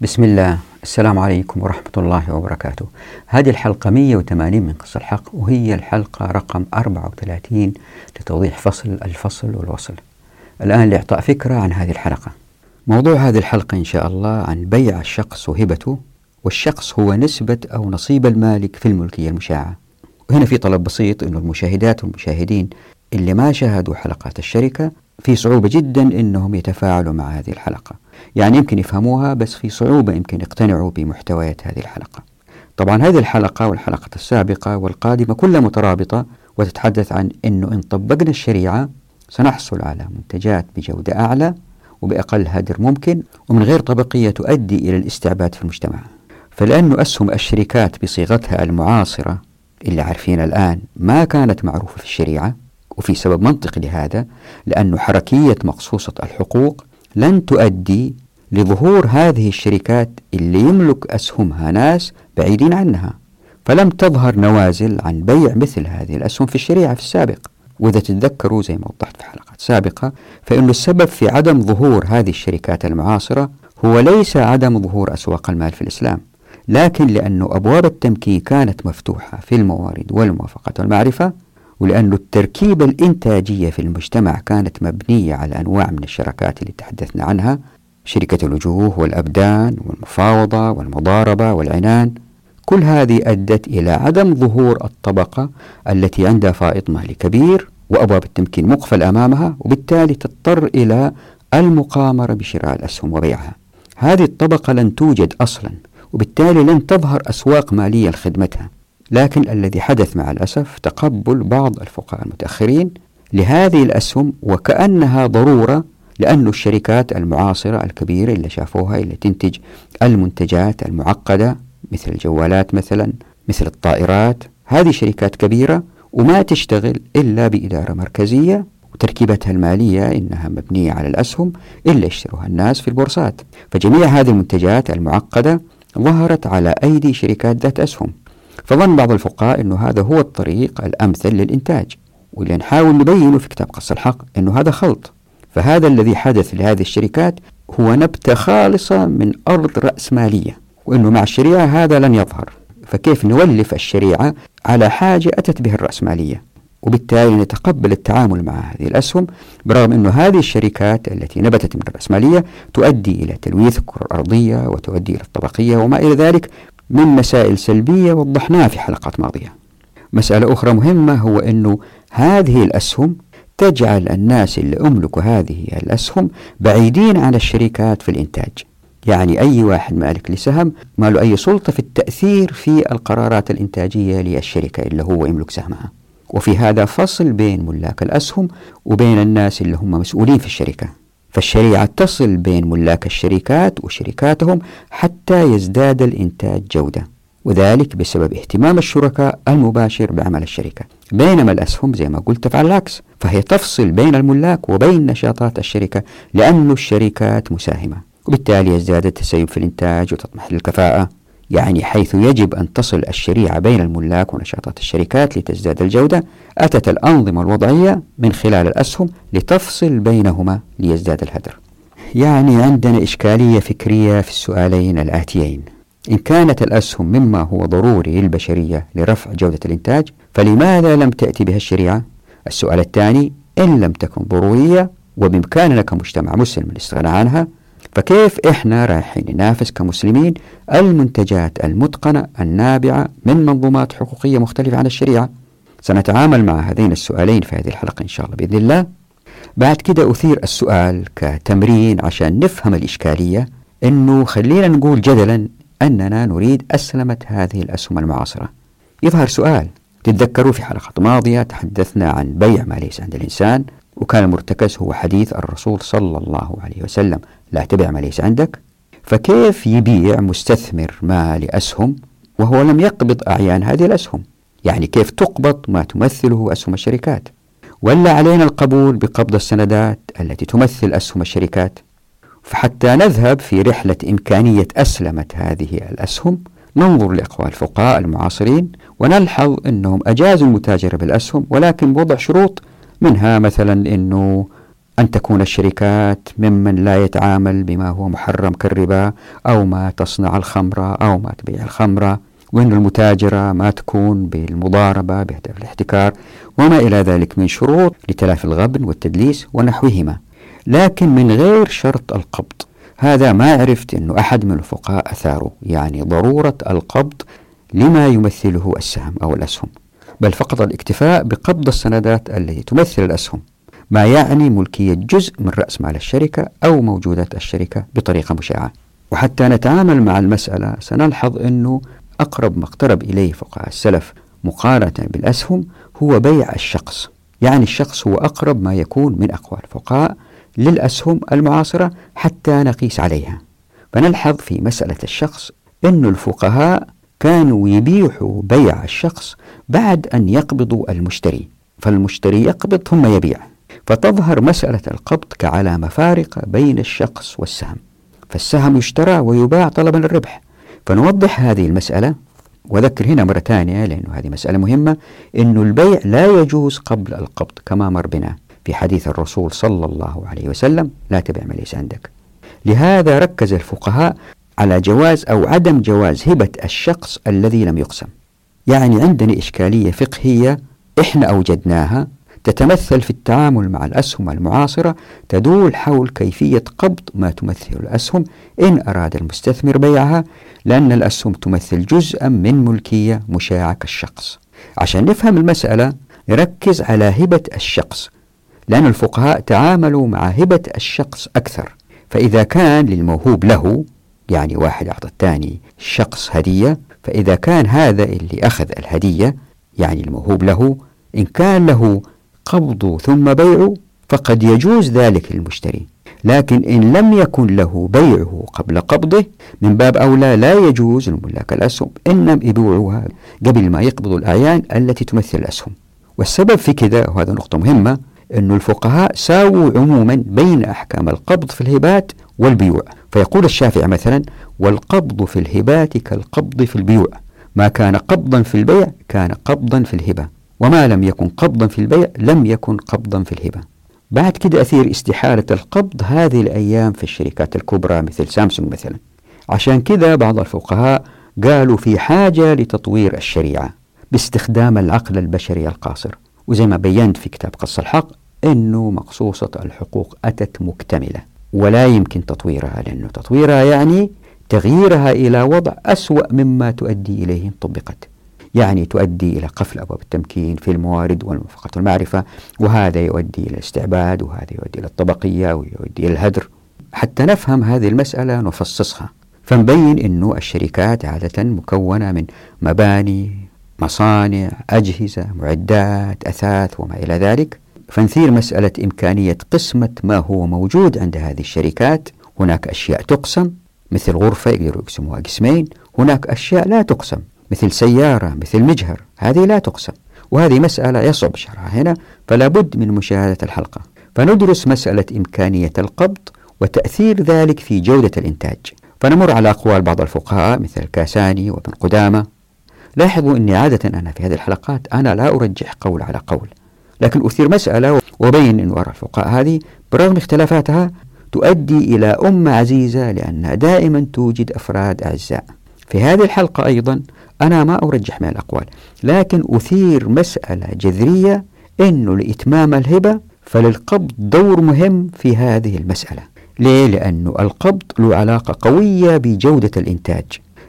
بسم الله. السلام عليكم ورحمة الله وبركاته. هذه الحلقة 180 من قص الحق، وهي الحلقة رقم 34 لتوضيح فصل الفصل والوصل. الآن لإعطاء فكرة عن هذه الحلقة. موضوع هذه الحلقة إن شاء الله عن بيع الشخص وهبته. والشخص هو نسبة أو نصيب المالك في الملكية المشاعة. وهنا في طلب بسيط أن المشاهدات والمشاهدين اللي ما شاهدوا حلقات الشركة في صعوبة جدا أنهم يتفاعلوا مع هذه الحلقة، يعني يمكن يفهموها بس في صعوبة يمكن يقتنعوا بمحتويات هذه الحلقة. طبعا هذه الحلقة والحلقة السابقة والقادمة كلها مترابطة وتتحدث عن أنه إن طبقنا الشريعة سنحصل على منتجات بجودة أعلى وبأقل هدر ممكن، ومن غير طبقية تؤدي إلى الاستعباد في المجتمع. فلأن أسهم الشركات بصيغتها المعاصرة اللي عارفينها الآن ما كانت معروفة في الشريعة، وفي سبب منطقي لهذا، لأن حركية مقصوصة الحقوق لن تؤدي لظهور هذه الشركات اللي يملك أسهمها ناس بعيدين عنها، فلم تظهر نوازل عن بيع مثل هذه الأسهم في الشريعة في السابق. وإذا تتذكروا زي ما وضحت في حلقات سابقة، فإن السبب في عدم ظهور هذه الشركات المعاصرة هو ليس عدم ظهور أسواق المال في الإسلام، لكن لأن أبواب التمكين كانت مفتوحة في الموارد والموافقات والمعرفة، ولأن التركيبة الإنتاجية في المجتمع كانت مبنية على أنواع من الشراكات اللي تحدثنا عنها: شركة الوجوه والأبدان والمفاوضة والمضاربة والعنان. كل هذه أدت إلى عدم ظهور الطبقة التي عندها فائض مالي كبير وأبواب التمكين مقفل أمامها، وبالتالي تضطر إلى المقامرة بشراء الأسهم وبيعها. هذه الطبقة لن توجد أصلا، وبالتالي لن تظهر أسواق مالية لخدمتها. لكن الذي حدث مع الأسف تقبل بعض الفقهاء المتأخرين لهذه الأسهم وكأنها ضرورة، لأن الشركات المعاصرة الكبيرة اللي شافوها اللي تنتج المنتجات المعقدة مثل الجوالات مثلا، مثل الطائرات، هذه شركات كبيرة وما تشتغل إلا بإدارة مركزية، وتركيبتها المالية إنها مبنية على الأسهم اللي يشتروها الناس في البورصات. فجميع هذه المنتجات المعقدة ظهرت على أيدي شركات ذات أسهم. فظن بعض الفقهاء أنه هذا هو الطريق الأمثل للإنتاج، واللي نحاول نبينه في كتاب قص الحق أنه هذا خلط. فهذا الذي حدث لهذه الشركات هو نبتة خالصة من أرض رأسمالية، وأنه مع الشريعة هذا لن يظهر. فكيف نولف الشريعة على حاجة أتت بها الرأسمالية، وبالتالي نتقبل التعامل مع هذه الأسهم برغم أن هذه الشركات التي نبتت من الرأسمالية تؤدي إلى تلويث الكرة الأرضية وتؤدي إلى الطبقية وما إلى ذلك من مسائل سلبية وضحناها في حلقات ماضية. مسألة أخرى مهمة هو أنه هذه الأسهم تجعل الناس اللي أملكوا هذه الأسهم بعيدين عن الشركات في الإنتاج، يعني أي واحد مالك لسهم ما له أي سلطة في التأثير في القرارات الإنتاجية للشركة اللي هو يملك سهمها. وفي هذا فصل بين ملاك الأسهم وبين الناس اللي هم مسؤولين في الشركة. فالشريعة تصل بين ملاك الشركات وشركاتهم حتى يزداد الإنتاج جودة، وذلك بسبب اهتمام الشركاء المباشر بعمل الشركة. بينما الأسهم زي ما قلت فعلى العكس، فهي تفصل بين الملاك وبين نشاطات الشركة، لأن الشركات مساهمة، وبالتالي يزداد التسيب في الإنتاج وتطمح للكفاءة، يعني حيث يجب أن تصل الشريعة بين الملاك ونشاطات الشركات لتزداد الجودة، أتت الأنظمة الوضعية من خلال الأسهم لتفصل بينهما ليزداد الهدر. يعني عندنا إشكالية فكرية في السؤالين الآتيين: إن كانت الأسهم مما هو ضروري للبشرية لرفع جودة الإنتاج، فلماذا لم تأتي بها الشريعة؟ السؤال الثاني: إن لم تكن ضرورية وبإمكاننا كمجتمع مسلم الاستغناء عنها، فكيف إحنا رايحين ننافس كمسلمين المنتجات المتقنة النابعة من منظومات حقوقية مختلفة عن الشريعة؟ سنتعامل مع هذين السؤالين في هذه الحلقة إن شاء الله بإذن الله. بعد كده أثير السؤال كتمرين عشان نفهم الإشكالية، إنه خلينا نقول جدلا أننا نريد أسلمة هذه الأسهم المعاصرة. يظهر سؤال، تتذكروا في حلقة ماضية تحدثنا عن بيع ما ليس عند الإنسان، وكان المرتكز هو حديث الرسول صلى الله عليه وسلم: لا تبع ما ليس عندك. فكيف يبيع مستثمر ما لأسهم وهو لم يقبض أعيان هذه الأسهم؟ يعني كيف تقبض ما تمثله أسهم الشركات؟ ولا علينا القبول بقبض السندات التي تمثل أسهم الشركات؟ فحتى نذهب في رحلة إمكانية أسلمة هذه الأسهم ننظر لأقوال الفقهاء المعاصرين، ونلحظ أنهم أجازوا المتاجرة بالأسهم ولكن بوضع شروط، منها مثلا أنه أن تكون الشركات ممن لا يتعامل بما هو محرم كالربا أو ما تصنع الخمرة أو ما تبيع الخمرة، وأن المتاجرة ما تكون بالمضاربة بهدف الاحتكار وما إلى ذلك من شروط لتلافي الغبن والتدليس ونحوهما، لكن من غير شرط القبض. هذا ما عرفت أنه أحد من الفقهاء أثاره، يعني ضرورة القبض لما يمثله السهم أو الأسهم، بل فقط الاكتفاء بقبض السندات التي تمثل الأسهم، ما يعني ملكية جزء من رأس مال الشركة أو موجودات الشركة بطريقة مشعة. وحتى نتعامل مع المسألة سنلحظ أنه أقرب ما اقترب إليه فقهاء السلف مقارنة بالأسهم هو بيع الشخص، يعني الشخص هو أقرب ما يكون من أقوال الفقهاء للأسهم المعاصرة حتى نقيس عليها. فنلحظ في مسألة الشخص أن الفقهاء كانوا يبيعوا بيع الشخص بعد أن يقبضوا المشتري، فالمشتري يقبض ثم يبيع، فتظهر مسألة القبض كعلامة فارقة بين الشخص والسهم، فالسهم يشترى ويباع طلبا للربح. فنوضح هذه المسألة، وذكر هنا مرة ثانية لأن هذه مسألة مهمة، أن البيع لا يجوز قبل القبض كما مر بنا في حديث الرسول صلى الله عليه وسلم: لا تبع ما ليس عندك. لهذا ركز الفقهاء على جواز أو عدم جواز هبة الشخص الذي لم يقسم. يعني عندنا إشكالية فقهية إحنا أوجدناها تتمثل في التعامل مع الأسهم المعاصرة، تدور حول كيفية قبض ما تمثل الأسهم إن أراد المستثمر بيعها، لأن الأسهم تمثل جزءا من ملكية مشاعة كالشخص. عشان نفهم المسألة نركز على هبة الشخص، لأن الفقهاء تعاملوا مع هبة الشخص أكثر. فإذا كان للموهوب له، يعني واحد أعطى الثاني شخص هدية، فإذا كان هذا اللي أخذ الهدية يعني الموهوب له، إن كان له قبض ثم بيعه فقد يجوز ذلك للمشتري، لكن إن لم يكن له بيعه قبل قبضه من باب أولى لا يجوز لملاك الأسهم إنهم يبيعوها قبل ما يقبضوا الأعيان التي تمثل الأسهم. والسبب في كذا، وهذا نقطة مهمة، أن الفقهاء ساووا عموما بين أحكام القبض في الهبات والبيوع، فيقول الشافعي مثلا: والقبض في الهبات كالقبض في البيوع، ما كان قبضا في البيع كان قبضا في الهبة، وما لم يكن قبضا في البيع لم يكن قبضا في الهبة. بعد كده أثير استحالة القبض هذه الأيام في الشركات الكبرى مثل سامسونج مثلا، عشان كده بعض الفقهاء قالوا في حاجة لتطوير الشريعة باستخدام العقل البشري القاصر، وزي ما بيّنت في كتاب قص الحق أنه مقصوصة الحقوق أتت مكتملة ولا يمكن تطويرها، لأنه تطويرها يعني تغييرها إلى وضع أسوأ مما تؤدي إليه طبقت، يعني تؤدي إلى قفل أبواب التمكين في الموارد والموافقة والمعرفة، وهذا يؤدي إلى الاستعباد، وهذا يؤدي إلى الطبقية، ويؤدي إلى الهدر. حتى نفهم هذه المسألة نفصصها، فنبين أنه الشركات عادة مكونة من مباني، مصانع، أجهزة، معدات، أثاث وما إلى ذلك، فنثير مسألة إمكانية قسمة ما هو موجود عند هذه الشركات. هناك أشياء تقسم مثل غرفة يقدروا يقسموها قسمين، هناك أشياء لا تقسم مثل سيارة، مثل مجهر، هذه لا تقسم، وهذه مسألة يصعب شرحها هنا، فلا بد من مشاهدة الحلقة. فندرس مسألة إمكانية القبض وتأثير ذلك في جودة الإنتاج، فنمر على أقوال بعض الفقهاء مثل الكاساني وابن قدامة. لاحظوا أني عادة أنا في هذه الحلقات أنا لا أرجح قول على قول، لكن أثير مسألة وبين أن وراء الفقهاء هذه برغم اختلافاتها تؤدي إلى أمة عزيزة، لأنها دائما توجد أفراد أعزاء. في هذه الحلقة أيضا أنا ما أرجح من الأقوال، لكن أثير مسألة جذرية، أنه لإتمام الهبة فللقبض دور مهم في هذه المسألة. ليه؟ لأنه القبض له علاقة قوية بجودة الإنتاج،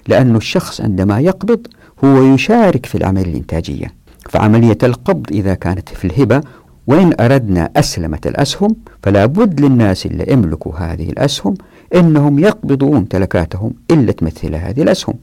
لأنه الشخص عندما يقبض هو يشارك في العملية الإنتاجية، فعملية القبض إذا كانت في الهبة، وإن أردنا أسلمة الأسهم فلا بد للناس اللي يملكوا هذه الأسهم إنهم يقبضوا ممتلكاتهم إلا تمثل هذه الأسهم،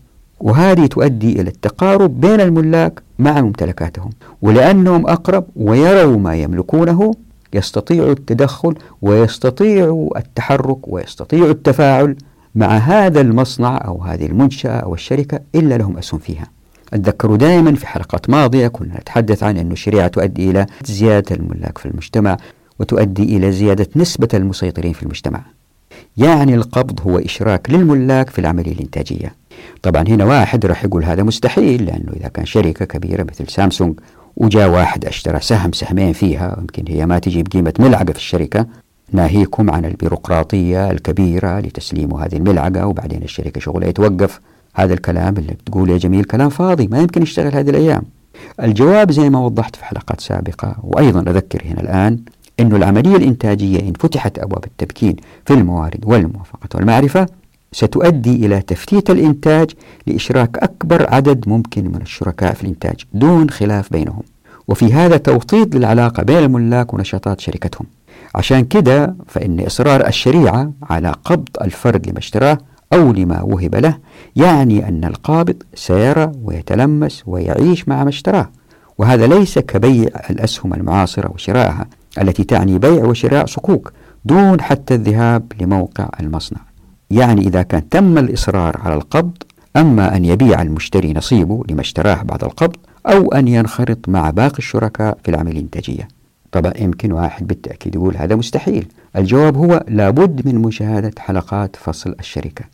وهذه تؤدي إلى التقارب بين الملاك مع ممتلكاتهم، ولأنهم أقرب ويروا ما يملكونه يستطيعوا التدخل ويستطيعوا التحرك ويستطيعوا التفاعل مع هذا المصنع أو هذه المنشأة أو الشركة إلا لهم أسهم فيها. أتذكروا دائما في حلقات ماضية كنا نتحدث عن أن الشريعة تؤدي إلى زيادة الملاك في المجتمع وتؤدي إلى زيادة نسبة المسيطرين في المجتمع، يعني القبض هو إشراك للملاك في العملية الإنتاجية. طبعا هنا واحد راح يقول هذا مستحيل، لأنه إذا كان شركة كبيرة مثل سامسونج وجاء واحد أشترى سهم سهمين فيها، يمكن هي ما تجيب قيمة ملعقة في الشركة، ناهيكم عن البيروقراطية الكبيرة لتسليم هذه الملعقة وبعدين الشركة شغلها يتوقف. هذا الكلام اللي بتقوله يا جميل كلام فاضي، ما يمكن يشتغل هذه الأيام. الجواب زي ما وضحت في حلقات سابقة، وأيضا أذكر هنا الآن أن العملية الإنتاجية إن فتحت أبواب التمكين في الموارد والموافقة والمعرفة ستؤدي إلى تفتيت الإنتاج لإشراك أكبر عدد ممكن من الشركاء في الإنتاج دون خلاف بينهم، وفي هذا توطيد للعلاقة بين الملاك ونشاطات شركتهم. عشان كده فإن إصرار الشريعة على قبض الفرد لما اشتراه أو لما وهب له يعني أن القابض سيرى ويتلمس ويعيش مع ما اشتراه، وهذا ليس كبيع الأسهم المعاصرة وشرائها التي تعني بيع وشراء صكوك دون حتى الذهاب لموقع المصنع. يعني إذا كان تم الإصرار على القبض، أما أن يبيع المشتري نصيبه لما اشتراه بعد القبض أو أن ينخرط مع باقي الشركاء في العملية الإنتاجية. طبعا يمكن واحد بالتأكيد يقول هذا مستحيل. الجواب هو لابد من مشاهدة حلقات فصل الشركة.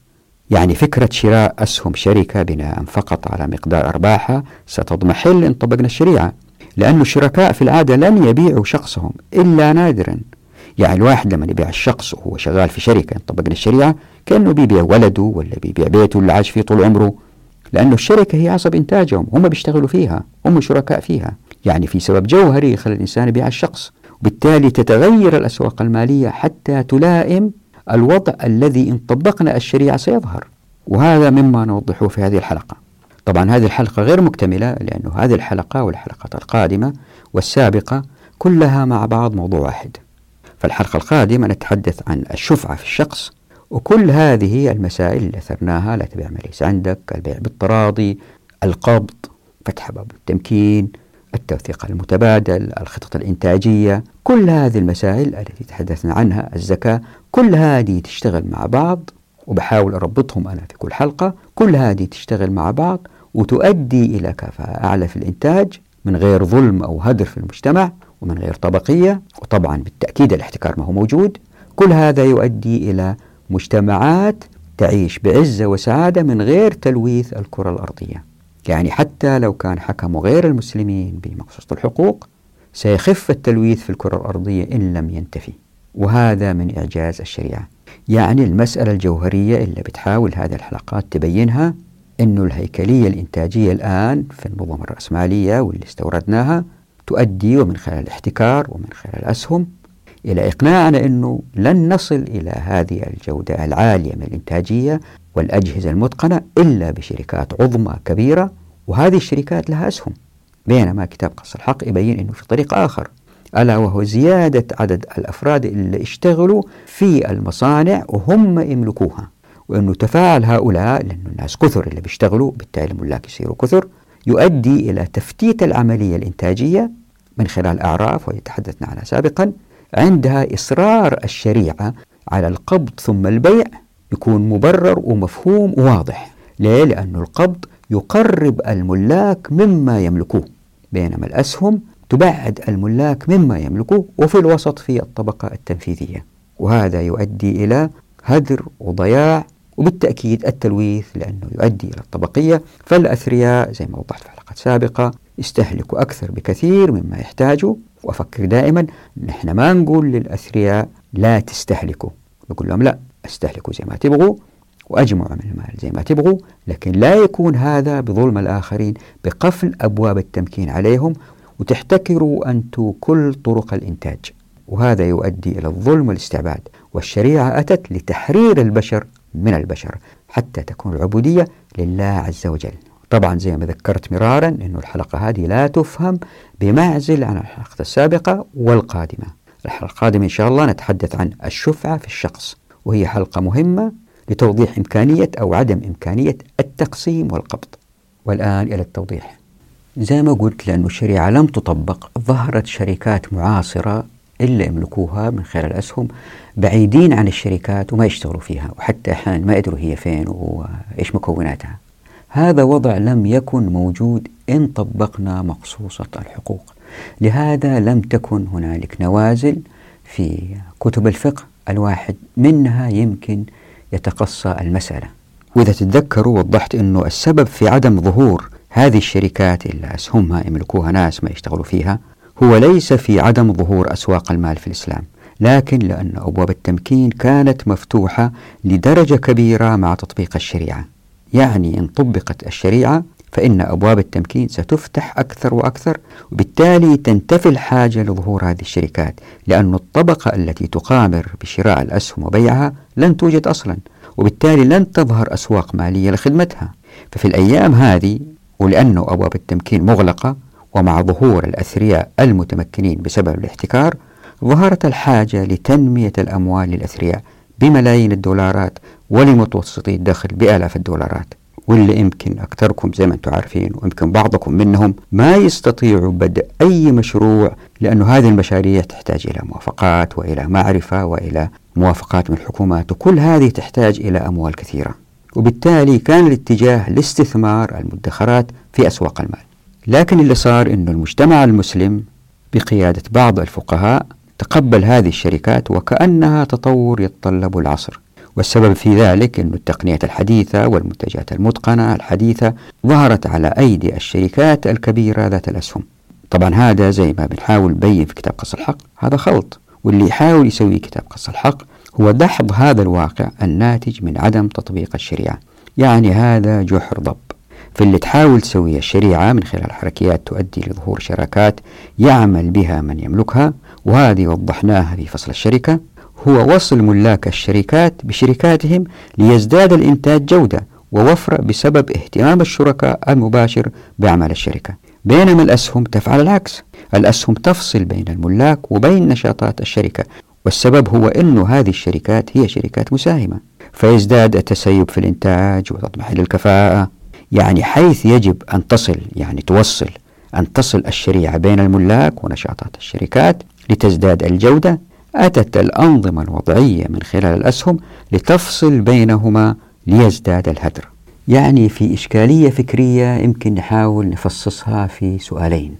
يعني فكرة شراء أسهم شركة بناء فقط على مقدار أرباحها ستضمحل إن طبقنا الشريعة، لأن الشركاء في العادة لن يبيعوا شخصهم إلا نادرا. يعني الواحد لما يبيع الشخص وهو شغال في شركة إن طبقنا الشريعة كأنه بيبيع ولده ولا بيبيع بيته اللي عاش فيه طول عمره، لأن الشركة هي عصب إنتاجهم، هم بيشتغلوا فيها، هم شركاء فيها. يعني في سبب جوهري يخلي الإنسان يبيع الشخص، وبالتالي تتغير الأسواق المالية حتى تلائم الوضع الذي إن طبقنا الشريعة سيظهر، وهذا مما نوضحه في هذه الحلقة. طبعا هذه الحلقة غير مكتملة، لأن هذه الحلقة والحلقات القادمة والسابقة كلها مع بعض موضوع واحد. فالحلقة القادمة نتحدث عن الشفعة في الشخص، وكل هذه المسائل اللي أثرناها، لا تبيع ما ليس عندك، البيع بالتراضي، القبض، فتح باب التمكين، التوثيق المتبادل، الخطط الإنتاجية، كل هذه المسائل التي تحدثنا عنها، الزكاة، كل هذه تشتغل مع بعض، وبحاول أربطهم أنا في كل حلقة. كل هذه تشتغل مع بعض وتؤدي إلى كفاءة أعلى في الإنتاج من غير ظلم أو هدر في المجتمع، ومن غير طبقية، وطبعا بالتأكيد الاحتكار ما هو موجود. كل هذا يؤدي إلى مجتمعات تعيش بعزة وسعادة من غير تلويث الكرة الأرضية. يعني حتى لو كان حكموا غير المسلمين بمقصوصة الحقوق، سيخف التلويث في الكرة الأرضية إن لم ينتفي، وهذا من إعجاز الشريعة. يعني المسألة الجوهرية اللي بتحاول هذه الحلقات تبينها أن الهيكلية الإنتاجية الآن في النظم الرأسمالية واللي استوردناها تؤدي ومن خلال الاحتكار ومن خلال الأسهم إلى إقناعنا أنه لن نصل إلى هذه الجودة العالية من الإنتاجية والأجهزة المتقنة إلا بشركات عظمى كبيرة، وهذه الشركات لها أسهم. بينما كتاب قص الحق يبين أنه في طريق آخر، ألا وهو زيادة عدد الأفراد اللي اشتغلوا في المصانع وهم يملكوها، وأنه تفاعل هؤلاء، لأنه الناس كثر اللي بيشتغلوا، بالتالي الملاك يصيروا كثر، يؤدي إلى تفتيت العملية الإنتاجية من خلال أعراف، ويتحدثنا عنها سابقا. عندها إصرار الشريعة على القبض ثم البيع يكون مبرر ومفهوم وواضح. ليه؟ لأن القبض يقرب الملاك مما يملكوه، بينما الأسهم تبعد الملاك مما يملكوه، وفي الوسط في الطبقة التنفيذية، وهذا يؤدي إلى هدر وضياع، وبالتأكيد التلويث، لأنه يؤدي إلى الطبقية. فالأثرياء زي ما وضحت في حلقات سابقة يستهلكوا أكثر بكثير مما يحتاجوا. وأفكر دائما نحن ما نقول للأثرياء لا تستهلكوا، نقول لهم لا، استهلكوا زي ما تبغوا وأجمعوا من المال زي ما تبغوا، لكن لا يكون هذا بظلم الآخرين، بقفل أبواب التمكين عليهم، وتحتكروا أنتم كل طرق الإنتاج، وهذا يؤدي إلى الظلم والاستعباد. والشريعة أتت لتحرير البشر من البشر حتى تكون العبودية لله عز وجل. طبعا زي ما ذكرت مرارا أن الحلقة هذه لا تفهم بمعزل عن الحلقة السابقة والقادمة. الحلقة القادمة إن شاء الله نتحدث عن الشفعة في الشخص، وهي حلقة مهمة لتوضيح إمكانية أو عدم إمكانية التقسيم والقبض. والآن إلى التوضيح. زي ما قلت، لأن الشريعة لم تطبق، ظهرت شركات معاصرة إلا يملكوها من خلال الأسهم، بعيدين عن الشركات وما يشتغلوا فيها، وحتى أحيانا ما يدروا هي فين وإيش مكوناتها. هذا وضع لم يكن موجود إن طبقنا مقصوصة الحقوق، لهذا لم تكن هنالك نوازل في كتب الفقه الواحد منها يمكن يتقصى المسألة. وإذا تتذكروا وضحت أنه السبب في عدم ظهور هذه الشركات إلا أسهمها يملكوها ناس ما يشتغلوا فيها هو ليس في عدم ظهور أسواق المال في الإسلام، لكن لأن أبواب التمكين كانت مفتوحة لدرجة كبيرة مع تطبيق الشريعة، يعني إن طبقت الشريعة فإن أبواب التمكين ستفتح أكثر وأكثر، وبالتالي تنتفي الحاجة لظهور هذه الشركات، لأن الطبقة التي تقامر بشراء الأسهم وبيعها لن توجد أصلا، وبالتالي لن تظهر أسواق مالية لخدمتها. ففي الأيام هذه، ولأن أبواب التمكين مغلقة ومع ظهور الأثرياء المتمكنين بسبب الاحتكار، ظهرت الحاجة لتنمية الأموال للأثرياء بملايين الدولارات ولمتوسطي الدخل بآلاف الدولارات، واللي يمكن أكثركم زي ما أنتم عارفين، ويمكن بعضكم منهم ما يستطيعوا بدء أي مشروع، لأن هذه المشاريع تحتاج إلى موافقات وإلى معرفة وإلى موافقات من الحكومات، وكل هذه تحتاج إلى أموال كثيرة، وبالتالي كان الاتجاه لاستثمار المدخرات في أسواق المال. لكن اللي صار أن المجتمع المسلم بقيادة بعض الفقهاء تقبل هذه الشركات وكأنها تطور يتطلب العصر، والسبب في ذلك أن التقنية الحديثة والمنتجات المتقنة الحديثة ظهرت على أيدي الشركات الكبيرة ذات الأسهم. طبعا هذا زي ما بنحاول نبين في كتاب قص الحق، هذا خلط، واللي يحاول يسوي كتاب قص الحق هو دحض هذا الواقع الناتج من عدم تطبيق الشريعة، يعني هذا جحر ضب. فاللي تحاول تسويه الشريعة من خلال حركيات تؤدي لظهور شراكات يعمل بها من يملكها، وهذه وضحناها في فصل الشركة، هو وصل ملاك الشركات بشركاتهم ليزداد الإنتاج جودة ووفرة بسبب اهتمام الشركاء المباشر بأعمال الشركة، بينما الأسهم تفعل العكس، الأسهم تفصل بين الملاك وبين نشاطات الشركة، والسبب هو أن هذه الشركات هي شركات مساهمة، فيزداد التسيب في الإنتاج وتضمحل الكفاءة، يعني حيث يجب أن تصل، يعني توصل أن تصل الشريعة بين الملاك ونشاطات الشركات لتزداد الجودة، أتت الأنظمة الوضعية من خلال الأسهم لتفصل بينهما ليزداد الهدر. يعني في إشكالية فكرية يمكن نحاول نفصصها في سؤالين.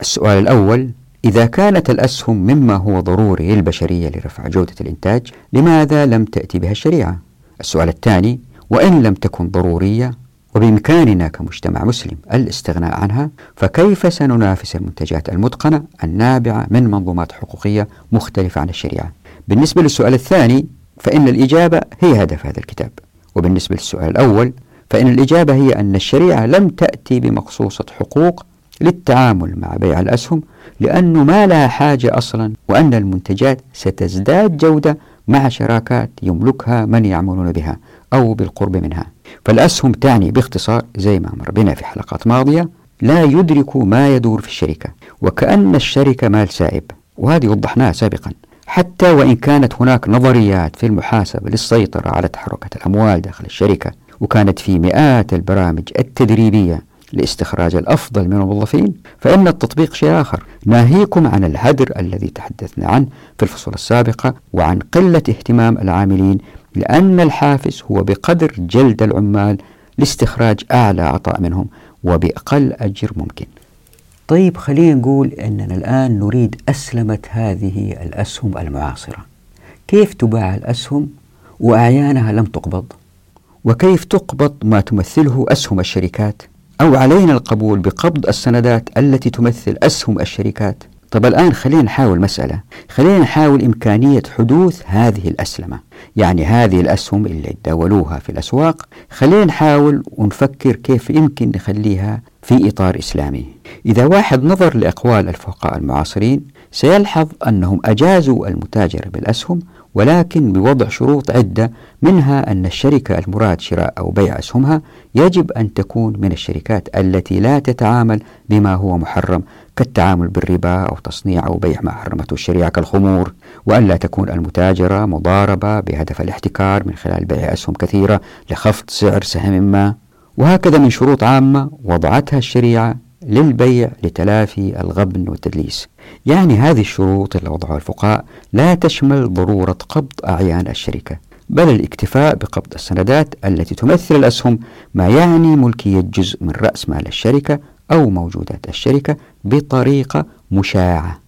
السؤال الأول، إذا كانت الأسهم مما هو ضروري للبشرية لرفع جودة الإنتاج، لماذا لم تأتي بها الشريعة؟ السؤال الثاني، وإن لم تكن ضرورية وبإمكاننا كمجتمع مسلم الاستغناء عنها، فكيف سننافس المنتجات المتقنة النابعة من منظومات حقوقية مختلفة عن الشريعة؟ بالنسبة للسؤال الثاني فإن الإجابة هي هدف هذا الكتاب، وبالنسبة للسؤال الأول فإن الإجابة هي أن الشريعة لم تأتي بمقصوصة حقوق للتعامل مع بيع الأسهم، لأنه ما لها حاجة أصلا، وأن المنتجات ستزداد جودة مع شراكات يملكها من يعملون بها أو بالقرب منها. فالأسهم تعني باختصار زي ما مر بنا في حلقات ماضية لا يدرك ما يدور في الشركة، وكأن الشركة مال سائب، وهذه وضحناها سابقا، حتى وإن كانت هناك نظريات في المحاسبة للسيطرة على تحركات الأموال داخل الشركة، وكانت في مئات البرامج التدريبية لاستخراج الأفضل من الموظفين، فإن التطبيق شيء آخر. ناهيكم عن الهدر الذي تحدثنا عنه في الفصول السابقة، وعن قلة اهتمام العاملين، لأن الحافز هو بقدر جلد العمال لاستخراج أعلى عطاء منهم وبأقل أجر ممكن. طيب، خلينا نقول أننا الآن نريد أسلمة هذه الأسهم المعاصرة، كيف تباع الأسهم وأعيانها لم تقبض؟ وكيف تقبض ما تمثله أسهم الشركات؟ أو علينا القبول بقبض السندات التي تمثل أسهم الشركات؟ طب الآن خلينا نحاول إمكانية حدوث هذه الأسلمة، يعني هذه الأسهم اللي تداولوها في الأسواق، خلينا نحاول ونفكر كيف يمكن نخليها في إطار إسلامي. إذا واحد نظر لأقوال الفقهاء المعاصرين سيلحظ أنهم أجازوا المتاجرة بالأسهم، ولكن بوضع شروط عدة، منها أن الشركة المراد شراء أو بيع أسهمها يجب أن تكون من الشركات التي لا تتعامل بما هو محرم، كالتعامل بالربا أو تصنيع أو بيع ما حرمته الشريعة كالخمور، وأن لا تكون المتاجرة مضاربة بهدف الاحتكار من خلال بيع أسهم كثيرة لخفض سعر سهم ما، وهكذا من شروط عامة وضعتها الشريعة للبيع لتلافي الغبن والتدليس. يعني هذه الشروط اللي وضعها الفقهاء لا تشمل ضرورة قبض أعيان الشركة، بل الاكتفاء بقبض السندات التي تمثل الأسهم، ما يعني ملكية جزء من رأس مال الشركة أو موجودات الشركة بطريقة مشاعة.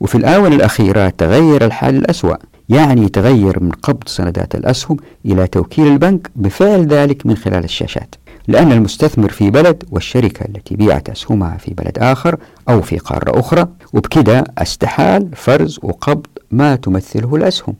وفي الآونة الأخيرة تغير الحال الأسوأ، يعني تغير من قبض سندات الأسهم إلى توكيل البنك بفعل ذلك من خلال الشاشات، لأن المستثمر في بلد والشركة التي بيعت أسهمها في بلد آخر أو في قارة أخرى، وبكده استحال فرز وقبض ما تمثله الأسهم،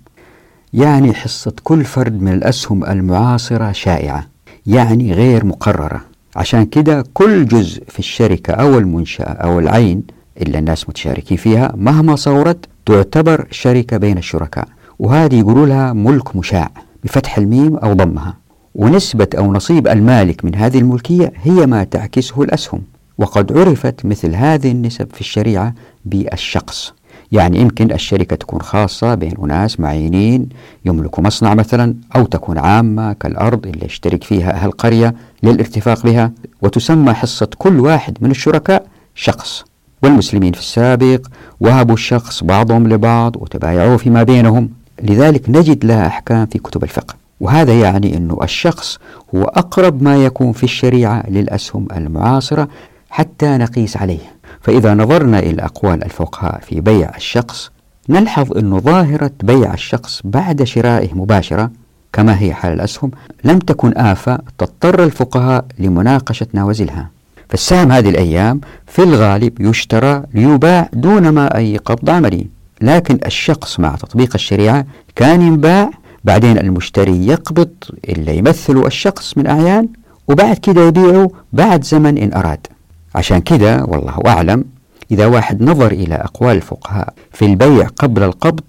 يعني حصة كل فرد من الأسهم المعاصرة شائعة، يعني غير مقررة. عشان كده كل جزء في الشركة أو المنشأة أو العين إلا الناس متشاركين فيها مهما صورت تعتبر شركة بين الشركاء، وهذه يقولوا لها ملك مشاع بفتح الميم أو ضمها. ونسبة أو نصيب المالك من هذه الملكية هي ما تعكسه الأسهم، وقد عرفت مثل هذه النسب في الشريعة بالشخص. يعني يمكن الشركة تكون خاصة بين أناس معينين يملكوا مصنع مثلا، أو تكون عامة كالأرض اللي يشترك فيها أهل قرية للارتفاق بها، وتسمى حصة كل واحد من الشركاء شخص. والمسلمين في السابق وهبوا الشخص بعضهم لبعض وتبايعوا فيما بينهم، لذلك نجد لها أحكام في كتب الفقه. وهذا يعني أنه الشخص هو أقرب ما يكون في الشريعة للأسهم المعاصرة حتى نقيس عليه. فإذا نظرنا إلى أقوال الفقهاء في بيع الشخص نلحظ أن ظاهرة بيع الشخص بعد شرائه مباشرة كما هي حال الأسهم لم تكن آفة تضطر الفقهاء لمناقشة نوازلها. فالسهم هذه الأيام في الغالب يشترى ليباع دون ما أي قبض عملي، لكن الشخص مع تطبيق الشريعة كان ينباع، بعدين المشتري يقبض اللي يمثله الشخص من أعيان، وبعد كده يبيعه بعد زمن إن أراد. عشان كده والله أعلم إذا واحد نظر إلى أقوال الفقهاء في البيع قبل القبض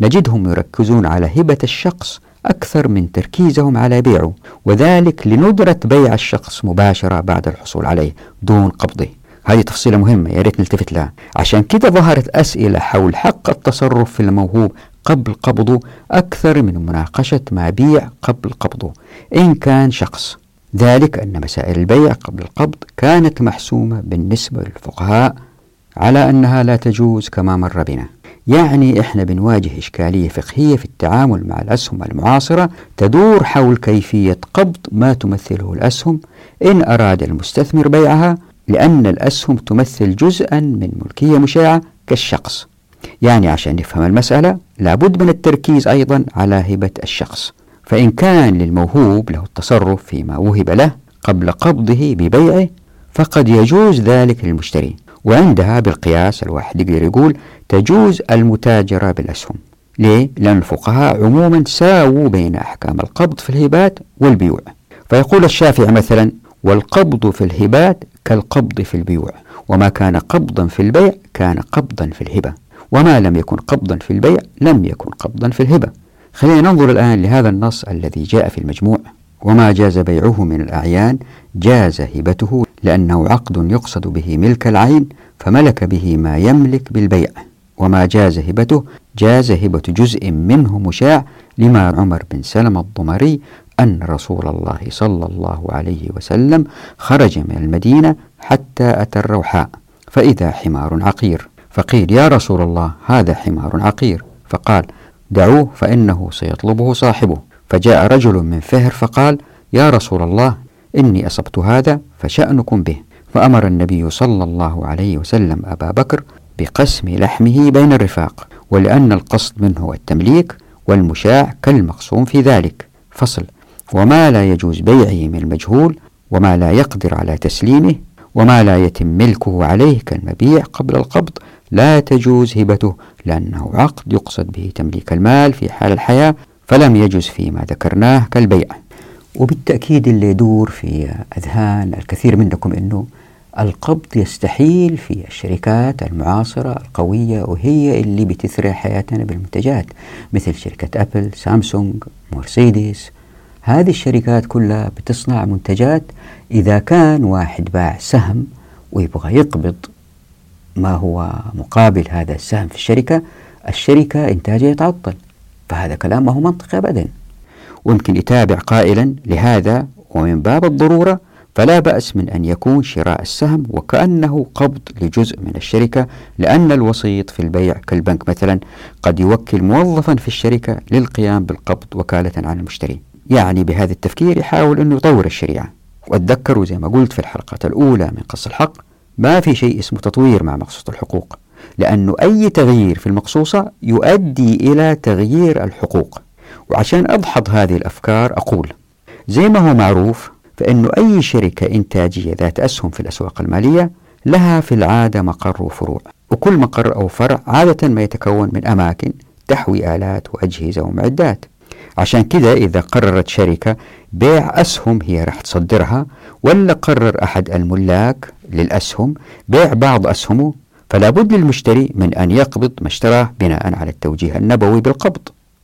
نجدهم يركزون على هبة الشخص أكثر من تركيزهم على بيعه، وذلك لندرة بيع الشخص مباشرة بعد الحصول عليه دون قبضه. هذه تفصيلة مهمة يا ريت نلتفت لها. عشان كده ظهرت أسئلة حول حق التصرف في الموهوب قبل قبضه أكثر من مناقشة ما بيع قبل قبضه إن كان شخص، ذلك أن مسائل البيع قبل القبض كانت محسومة بالنسبة للفقهاء على أنها لا تجوز كما مر بنا. يعني إحنا بنواجه إشكالية فقهية في التعامل مع الأسهم المعاصرة تدور حول كيفية قبض ما تمثله الأسهم إن أراد المستثمر بيعها، لأن الأسهم تمثل جزءا من ملكية مشاعة كالشخص. يعني عشان نفهم المسألة لابد من التركيز أيضا على هبة الشخص. فإن كان للموهوب له التصرف فيما وهب له قبل قبضه ببيعه فقد يجوز ذلك للمشتري، وعندها بالقياس الواحد يقدر يقول تجوز المتاجرة بالأسهم. ليه؟ لأن الفقهاء عموما ساووا بين أحكام القبض في الهبات والبيوع. فيقول الشافعي مثلا: والقبض في الهبات كالقبض في البيوع، وما كان قبضا في البيع كان قبضا في الهبة، وما لم يكن قبضا في البيع لم يكن قبضا في الهبة. خلينا ننظر الآن لهذا النص الذي جاء في المجموع: وما جاز بيعه من الأعيان جاز هبته، لأنه عقد يقصد به ملك العين فملك به ما يملك بالبيع، وما جاز هبته جاز هبة جزء منه مشاع، لما عمر بن سلمة الضمري أن رسول الله صلى الله عليه وسلم خرج من المدينة حتى أتى الروحاء فإذا حمار عقير، فقيل: يا رسول الله هذا حمار عقير، فقال: دعوه فإنه سيطلبه صاحبه. فجاء رجل من فهر فقال: يا رسول الله إني أصبت هذا فشأنكم به. فأمر النبي صلى الله عليه وسلم أبا بكر بقسم لحمه بين الرفاق، ولأن القصد منه التمليك والمشاع كالمقسوم في ذلك. فصل: وما لا يجوز بيعه من المجهول، وما لا يقدر على تسليمه، وما لا يتم ملكه عليه كالمبيع قبل القبض لا تجوز هبته، لأنه عقد يقصد به تمليك المال في حال الحياة فلم يجوز فيما ذكرناه كالبيع. وبالتأكيد اللي يدور في أذهان الكثير منكم أنه القبض يستحيل في الشركات المعاصرة القوية، وهي اللي بتثري حياتنا بالمنتجات، مثل شركة أبل، سامسونج، مرسيدس. هذه الشركات كلها بتصنع منتجات. إذا كان واحد باع سهم ويبغى يقبض ما هو مقابل هذا السهم في الشركة إنتاجها يتعطل، فهذا كلام ما هو منطقي أبدا. ويمكن يتابع قائلا: لهذا ومن باب الضرورة فلا بأس من أن يكون شراء السهم وكأنه قبض لجزء من الشركة، لأن الوسيط في البيع كالبنك مثلا قد يوكل موظفا في الشركة للقيام بالقبض وكالة عن المشتري. يعني بهذا التفكير يحاول أن يطور الشريعة. وأتذكروا زي ما قلت في الحلقة الأولى من قص الحق: ما في شيء اسمه تطوير مع مقصوص الحقوق، لأنه أي تغيير في المقصوصة يؤدي إلى تغيير الحقوق. وعشان أضحض هذه الأفكار أقول: زي ما هو معروف فإنه أي شركة إنتاجية ذات أسهم في الأسواق المالية لها في العادة مقر وفروع، وكل مقر أو فرع عادة ما يتكون من أماكن تحوي آلات وأجهزة ومعدات. عشان كده إذا قررت شركة بيع أسهم هي راح تصدرها، ولا قرر أحد الملاك للأسهم بيع بعض أسهمه، فلا بد للمشتري من أن يقبض ما اشتراه بناء على التوجيه النبوي بالقبض،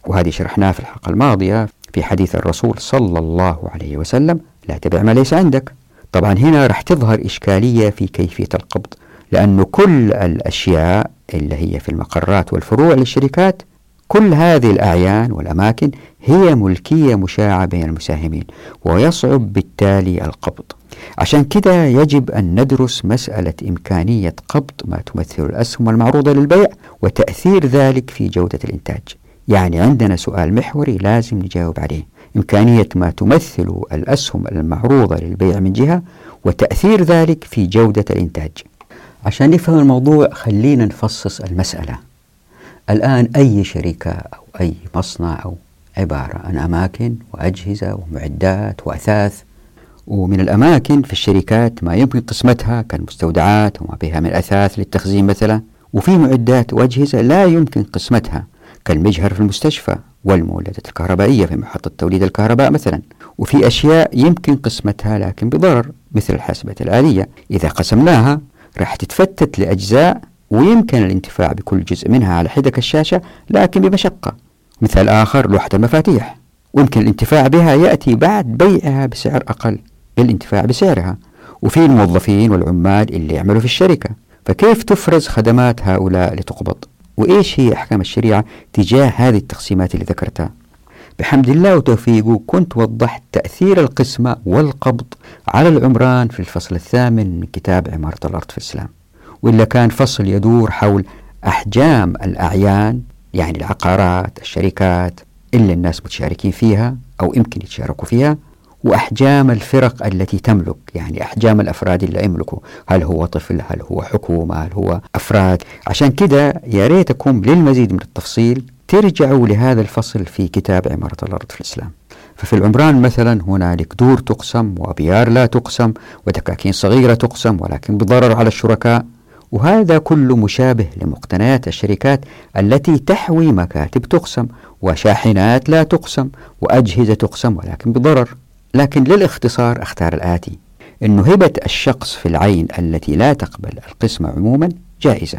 وهذه شرحناه في الحلقة الماضية في حديث الرسول صلى الله عليه وسلم: لا تبع ما ليس عندك. طبعا هنا راح تظهر إشكالية في كيفية القبض، لأن كل الأشياء اللي هي في المقرات والفروع للشركات، كل هذه الأعيان والأماكن هي ملكية مشاعة بين المساهمين، ويصعب بالتالي القبض. عشان كده يجب أن ندرس مسألة إمكانية قبض ما تمثل الأسهم المعروضة للبيع وتأثير ذلك في جودة الإنتاج. يعني عندنا سؤال محوري لازم نجاوب عليه: إمكانية ما تمثل الأسهم المعروضة للبيع من جهة، وتأثير ذلك في جودة الإنتاج. عشان نفهم الموضوع خلينا نفصص المسألة. الآن أي شركة أو أي مصنع أو عبارة عن أماكن وأجهزة ومعدات وأثاث، ومن الأماكن في الشركات ما يمكن قسمتها كالمستودعات وما بها من أثاث للتخزين مثلا، وفي معدات وأجهزة لا يمكن قسمتها كالمجهر في المستشفى والمولدات الكهربائية في محطة توليد الكهرباء مثلا، وفي أشياء يمكن قسمتها لكن بضرر مثل الحاسبة الآلية. إذا قسمناها راح تتفتت لأجزاء، ويمكن الانتفاع بكل جزء منها على حدة الشاشة لكن بمشقة. مثال آخر: لوحة المفاتيح، ويمكن الانتفاع بها يأتي بعد بيعها بسعر أقل بالانتفاع بسعرها. وفي الموظفين والعمال اللي يعملوا في الشركة، فكيف تفرز خدمات هؤلاء لتقبض؟ وإيش هي أحكام الشريعة تجاه هذه التقسيمات اللي ذكرتها؟ بحمد الله وتوفيقه كنت وضحت تأثير القسمة والقبض على العمران في الفصل الثامن من كتاب عمارة الأرض في الإسلام، وإلا كان فصل يدور حول أحجام الأعيان، يعني العقارات، الشركات اللي الناس متشاركين فيها أو يمكن يتشاركوا فيها، وأحجام الفرق التي تملك، يعني أحجام الأفراد اللي يملكوا، هل هو طفل، هل هو حكومة، هل هو أفراد. عشان كده يا ريتكم للمزيد من التفصيل ترجعوا لهذا الفصل في كتاب عمارة الأرض في الإسلام. ففي العمران مثلا هنالك دور تقسم، وأبيار لا تقسم، ودكاكين صغيرة تقسم ولكن بضرر على الشركاء، وهذا كله مشابه لمقتنيات الشركات التي تحوي مكاتب تقسم، وشاحنات لا تقسم، وأجهزة تقسم ولكن بضرر. لكن للاختصار اختار الآتي: إن هبة الشخص في العين التي لا تقبل القسمة عموما جائزة،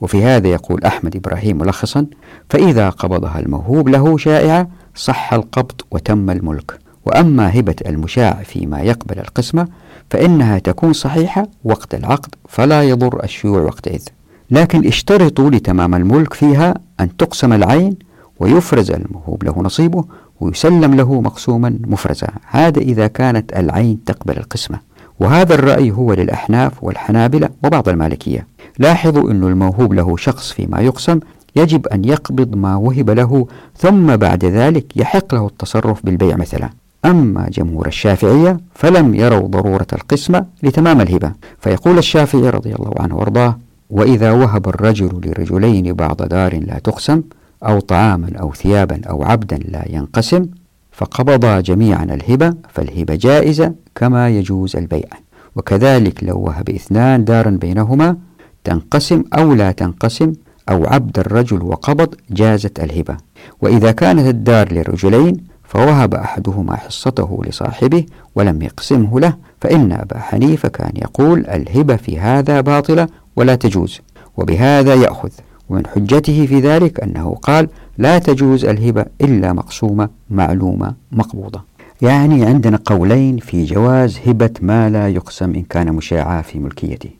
وفي هذا يقول أحمد إبراهيم ملخصا: فإذا قبضها الموهوب له شائعة صح القبض وتم الملك. وأما هبة المشاع فيما يقبل القسمة فإنها تكون صحيحة وقت العقد، فلا يضر الشيوع وقتئذ، لكن اشترطوا لتمام الملك فيها أن تقسم العين، ويفرز الموهوب له نصيبه، ويسلم له مقسوما مفرزا. هذا إذا كانت العين تقبل القسمة. وهذا الرأي هو للأحناف والحنابلة وبعض المالكية. لاحظوا أن الموهوب له شخص فيما يقسم يجب أن يقبض ما وهب له، ثم بعد ذلك يحق له التصرف بالبيع مثلا. أما جمهور الشافعية فلم يروا ضرورة القسمة لتمام الهبة، فيقول الشافعي رضي الله عنه وارضاه: وإذا وهب الرجل لرجلين بعض دار لا تقسم، أو طعاما أو ثيابا أو عبدا لا ينقسم، فقبضا جميعا الهبة، فالهبة جائزة كما يجوز البيع. وكذلك لو وهب اثنان دارا بينهما تنقسم أو لا تنقسم، أو عبد الرجل وقبض، جازت الهبة. وإذا كانت الدار للرجلين فوهب أحدهما حصته لصاحبه ولم يقسمه له، فإن أبا حنيفة كان يقول: الهبة في هذا باطلة ولا تجوز، وبهذا يأخذ. ومن حجته في ذلك أنه قال: لا تجوز الهبة إلا مقسومة معلومة مقبوضة. يعني عندنا قولين في جواز هبة ما لا يقسم إن كان مشاعا في ملكيته،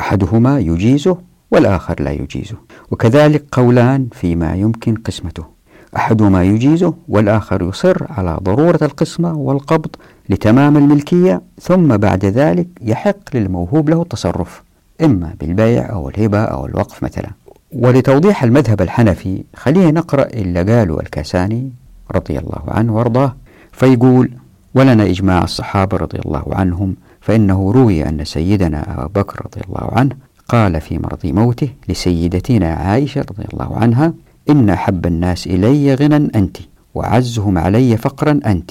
أحدهما يجيزه والآخر لا يجيزه. وكذلك قولان فيما يمكن قسمته، أحدهما يجيزه والآخر يصر على ضرورة القسمة والقبض لتمام الملكية، ثم بعد ذلك يحق للموهوب له التصرف إما بالبيع أو الهبة أو الوقف مثلا. ولتوضيح المذهب الحنفي خليه نقرأ اللي قاله الكاساني رضي الله عنه وارضاه، فيقول: ولنا إجماع الصحابة رضي الله عنهم، فإنه روي أن سيدنا أبا بكر رضي الله عنه قال في مرض موته لسيدتنا عائشة رضي الله عنها: إن أحب الناس إلي غنى أنت، وعزهم علي فقرا أنت،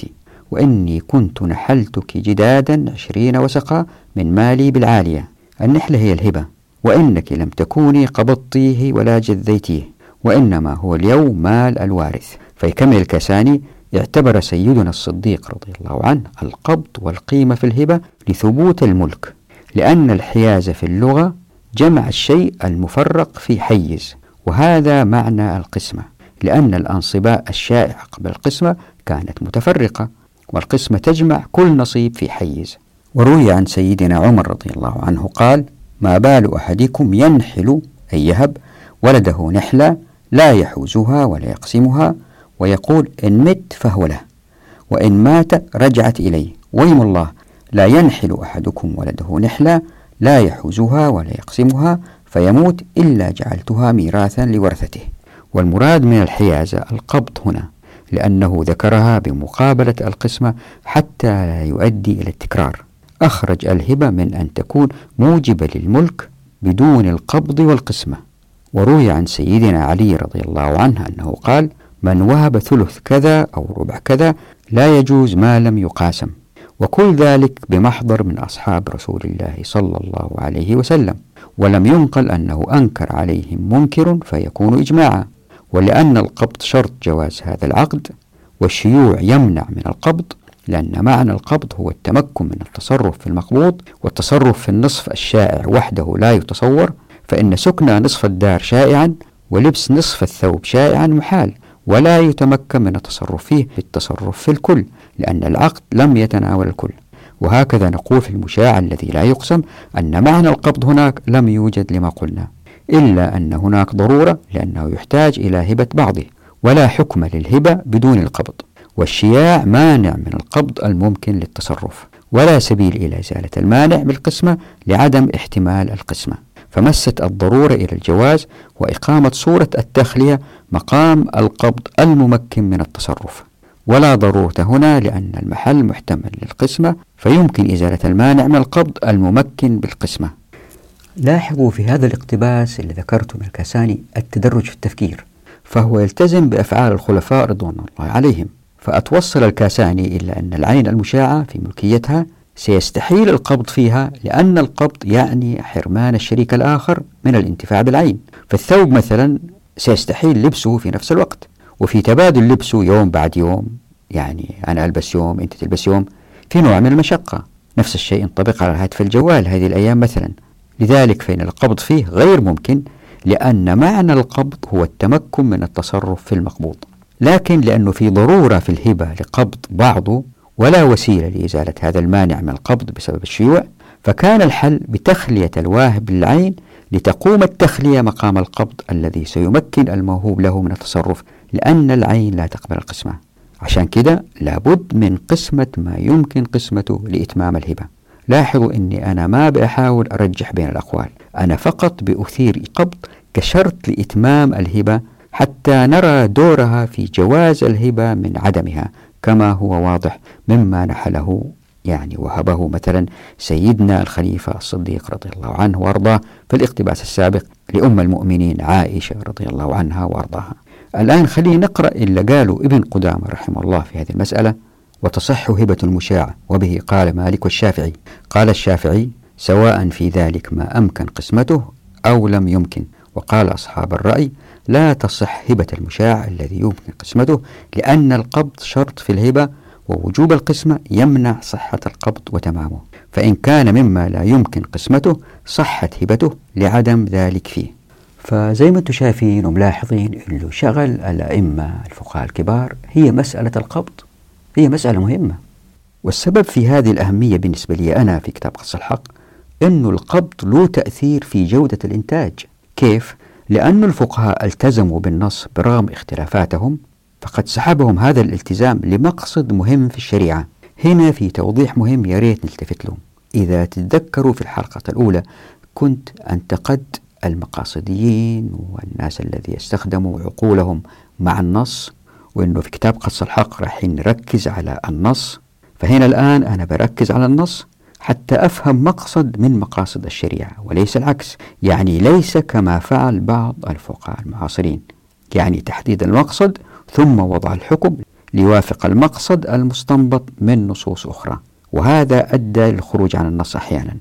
وإني كنت نحلتك جدادا 20 وسقا من مالي بالعالية. النحلة هي الهبة. وإنك لم تكوني قبضتيه ولا جذيتيه، وإنما هو اليوم مال الوارث. فيكمل الكساني: اعتبر سيدنا الصديق رضي الله عنه القبض والقيمة في الهبة لثبوت الملك، لأن الحيازة في اللغة جمع الشيء المفرق في حيز، وهذا معنى القسمة، لأن الأنصباء الشائعة قبل القسمة كانت متفرقة، والقسمة تجمع كل نصيب في حيز. وروي عن سيدنا عمر رضي الله عنه قال: ما بال أحدكم ينحل أي يهب ولده نحلة لا يحوزها ولا يقسمها، ويقول إن مت فهو له، وإن مات رجعت إليه، ويم الله لا ينحل أحدكم ولده نحلة لا يحوزها ولا يقسمها فيموت إلا جعلتها ميراثا لورثته. والمراد من الحيازة القبض هنا، لأنه ذكرها بمقابلة القسمة حتى لا يؤدي إلى التكرار. أخرج الهبة من أن تكون موجبة للملك بدون القبض والقسمة. وروي عن سيدنا علي رضي الله عنه أنه قال: من وهب ثلث كذا أو ربع كذا لا يجوز ما لم يقاسم. وكل ذلك بمحضر من أصحاب رسول الله صلى الله عليه وسلم، ولم ينقل أنه أنكر عليهم منكر فيكون إجماعا. ولأن القبض شرط جواز هذا العقد، والشيوع يمنع من القبض، لأن معنى القبض هو التمكن من التصرف في المقبوض، والتصرف في النصف الشائع وحده لا يتصور، فإن سكن نصف الدار شائعا ولبس نصف الثوب شائعا محال، ولا يتمكن من التصرف فيه بالتصرف في الكل، لأن العقد لم يتناول الكل. وهكذا نقول في المشاع الذي لا يقسم أن معنى القبض هناك لم يوجد لما قلنا، إلا أن هناك ضرورة لأنه يحتاج إلى هبة بعضه، ولا حكم للهبة بدون القبض. والشياع مانع من القبض الممكن للتصرف، ولا سبيل إلى إزالة المانع بالقسمة لعدم احتمال القسمة، فمست الضرورة إلى الجواز وإقامة صورة التخلية مقام القبض الممكن من التصرف. ولا ضرورة هنا لأن المحل محتمل للقسمة، فيمكن إزالة المانع من القبض الممكن بالقسمة. لاحظوا في هذا الاقتباس اللي ذكرته من الكساني التدرج في التفكير، فهو يلتزم بأفعال الخلفاء رضوان الله عليهم. فأتوصل الكساني إلا أن العين المشاعة في ملكيتها سيستحيل القبض فيها، لأن القبض يعني حرمان الشريك الآخر من الانتفاع بالعين. فالثوب مثلا سيستحيل لبسه في نفس الوقت، وفي تبادل لبسه يوم بعد يوم، يعني أنا ألبس يوم أنت تلبس يوم، في نوع من المشقة. نفس الشيء ينطبق على الهاتف الجوال هذه الأيام مثلا. لذلك فإن القبض فيه غير ممكن، لأن معنى القبض هو التمكن من التصرف في المقبوض. لكن لأنه في ضرورة في الهبة لقبض بعضه، ولا وسيلة لإزالة هذا المانع من القبض بسبب الشيوع، فكان الحل بتخلية الواهب للعين لتقوم التخلية مقام القبض الذي سيمكن الموهوب له من التصرف، لأن العين لا تقبل القسمة. عشان كده لابد من قسمة ما يمكن قسمته لإتمام الهبة. لاحظوا أني أنا ما بحاول أرجح بين الأقوال، أنا فقط بأثير القبض كشرط لإتمام الهبة، حتى نرى دورها في جواز الهبة من عدمها، كما هو واضح مما نحله يعني وهبه مثلا سيدنا الخليفة الصديق رضي الله عنه وارضاه في الاقتباس السابق لأم المؤمنين عائشة رضي الله عنها وارضاها. الآن خلينا نقرأ اللي قاله ابن قدامة رحمه الله في هذه المسألة. وتصح هبة المشاع، وبه قال مالك والشافعي. قال الشافعي: سواء في ذلك ما أمكن قسمته أو لم يمكن. وقال أصحاب الرأي: لا تصح هبة المشاع الذي يمكن قسمته، لأن القبض شرط في الهبة، ووجوب القسمة يمنع صحة القبض وتمامه، فإن كان مما لا يمكن قسمته صحت هبته لعدم ذلك فيه. فزي ما انتم شايفين وملاحظين اللي شغل الأئمة الفقهاء الكبار هي مسألة القبض، هي مسألة مهمة. والسبب في هذه الأهمية بالنسبة لي أنا في كتاب قص الحق أنه القبض له تأثير في جودة الإنتاج. كيف؟ لأن الفقهاء التزموا بالنص برغم اختلافاتهم، فقد سحبهم هذا الالتزام لمقصد مهم في الشريعة. هنا في توضيح مهم يا ريت نلتفت له. إذا تتذكروا في الحلقة الأولى كنت أنتقد المقاصديين والناس الذي استخدموا عقولهم مع النص، وأنه في كتاب قص الحق راح نركز على النص. فهنا الآن أنا بركز على النص حتى أفهم مقصد من مقاصد الشريعة وليس العكس، يعني ليس كما فعل بعض الفقهاء المعاصرين، يعني تحديد المقصد ثم وضع الحكم ليوافق المقصد المستنبط من نصوص أخرى، وهذا أدى للخروج عن النص أحيانا.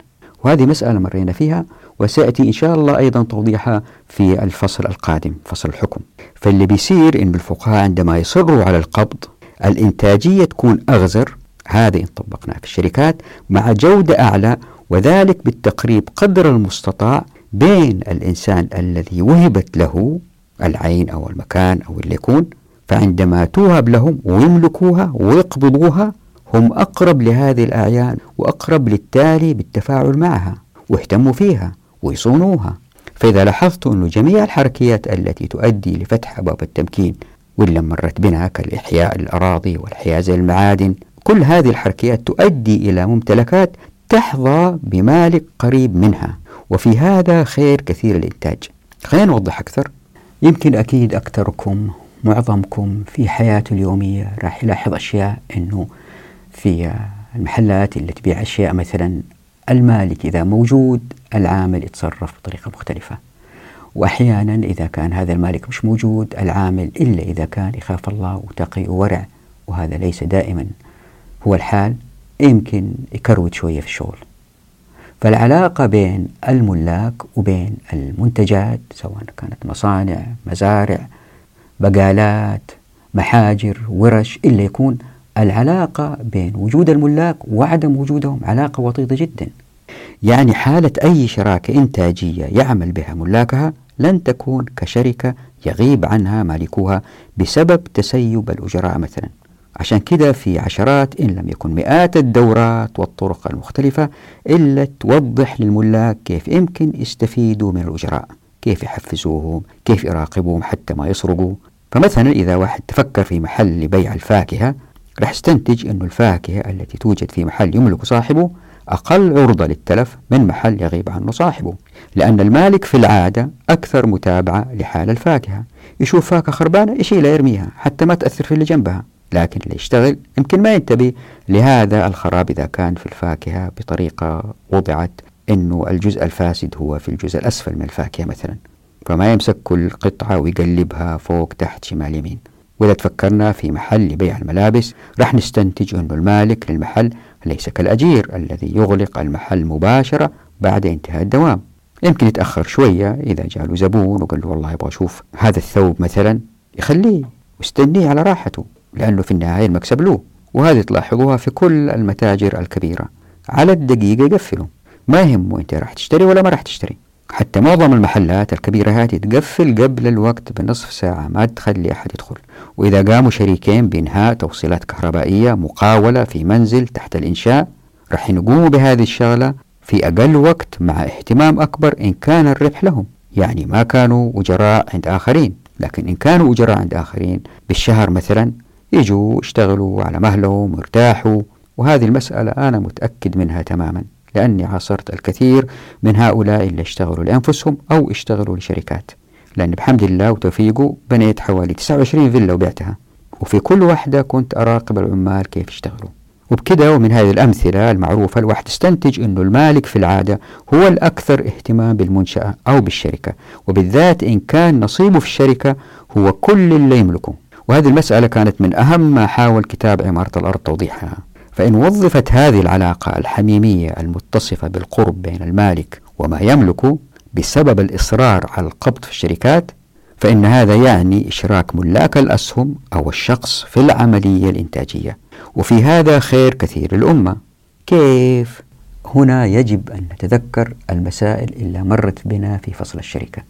وهذه مسألة مرينا فيها وسأتي إن شاء الله أيضا توضيحها في الفصل القادم، فصل الحكم. فاللي بيصير إن الفقهاء عندما يصروا على القبض الإنتاجية تكون أغزر، هذه إن طبقناها في الشركات، مع جودة أعلى، وذلك بالتقريب قدر المستطاع بين الإنسان الذي وهبت له العين أو المكان أو اللي يكون. فعندما توهب لهم ويملكوها ويقبضوها هم أقرب لهذه الأعيان وأقرب للتالي بالتفاعل معها واهتموا فيها ويصونوها. فإذا لاحظت أن جميع الحركيات التي تؤدي لفتح أبواب التمكين واللي مرت بنا كالإحياء الأراضي والحياز المعادن، كل هذه الحركيات تؤدي إلى ممتلكات تحظى بمالك قريب منها، وفي هذا خير كثير الإنتاج. خلينا نوضح أكثر. يمكن أكيد أكثركم معظمكم في حياته اليومية راح يلاحظ أشياء، أنه في المحلات اللي تبيع أشياء مثلا المالك إذا موجود العامل يتصرف بطريقة مختلفة، وأحيانا إذا كان هذا المالك مش موجود العامل إلا إذا كان يخاف الله وتقي وورع، وهذا ليس دائما هو الحال، يمكن يكروت شوية في الشغل. فالعلاقة بين الملاك وبين المنتجات سواء كانت مصانع، مزارع، بقالات، محاجر، ورش، إلا يكون العلاقة بين وجود الملاك وعدم وجودهم علاقة وطيدة جدا. يعني حالة أي شراكة إنتاجية يعمل بها ملاكها لن تكون كشركة يغيب عنها مالكوها بسبب تسيب الأجراء مثلا. عشان كده في عشرات إن لم يكن مئات الدورات والطرق المختلفة إلا توضح للملاك كيف يمكن يستفيدوا من الأجراء، كيف يحفزوهم، كيف يراقبوهم حتى ما يسرقوا. فمثلا إذا واحد تفكر في محل لبيع الفاكهة رح استنتج أن الفاكهة التي توجد في محل يملك صاحبه أقل عرضة للتلف من محل يغيب عنه صاحبه، لأن المالك في العادة أكثر متابعة لحال الفاكهة، يشوف فاكهة خربانة يشيلها يرميها حتى ما تأثر في اللي جنبها، لكن اللي يشتغل يمكن ما ينتبه لهذا الخراب إذا كان في الفاكهة بطريقة وضعت أنه الجزء الفاسد هو في الجزء الأسفل من الفاكهة مثلا، فما يمسك كل قطعة ويقلبها فوق تحت شمال يمين. وإذا تفكرنا في محل لبيع الملابس راح نستنتج أن المالك للمحل ليس كالأجير الذي يغلق المحل مباشرة بعد انتهاء الدوام، يمكن يتأخر شوية إذا جاء له زبون وقال له والله يبغى أشوف هذا الثوب مثلا، يخليه واستنيه على راحته لأنه في النهاية المكسب له. وهذه تلاحظوها في كل المتاجر الكبيرة، على الدقيقة يقفلوا، ما يهمه أنت راح تشتري ولا ما راح تشتري. حتى معظم المحلات الكبيرة هذه تقفل قبل الوقت بنصف ساعة، ما تخلي أحد يدخل. وإذا قاموا شريكين بإنهاء توصيلات كهربائية مقاولة في منزل تحت الإنشاء راح يقوموا بهذه الشغلة في أقل وقت مع اهتمام أكبر إن كان الربح لهم. يعني ما كانوا أجراء عند آخرين، لكن إن كانوا أجراء عند آخرين بالشهر مثلا يجوا يشتغلوا على مهلهم وارتاحوا. وهذه المسألة أنا متأكد منها تماما، لأني عاصرت الكثير من هؤلاء اللي اشتغلوا لأنفسهم أو اشتغلوا لشركات، لأن بحمد الله وتوفيقه بنيت حوالي 29 فيلا وبعتها، وفي كل واحدة كنت أراقب العمال كيف يشتغلوا. وبكده ومن هذه الأمثلة المعروفة الواحد استنتج أنه المالك في العادة هو الأكثر اهتمام بالمنشأة أو بالشركة، وبالذات إن كان نصيبه في الشركة هو كل اللي يملكه. وهذه المسألة كانت من أهم ما حاول كتاب عمارة الأرض توضيحها. فإن وظفت هذه العلاقة الحميمية المتصفة بالقرب بين المالك وما يملكه بسبب الإصرار على القبض في الشركات، فإن هذا يعني إشراك ملاك الأسهم أو الشخص في العملية الإنتاجية، وفي هذا خير كثير للأمة. كيف؟ هنا يجب أن نتذكر المسائل اللي مرت بنا في فصل الشركة.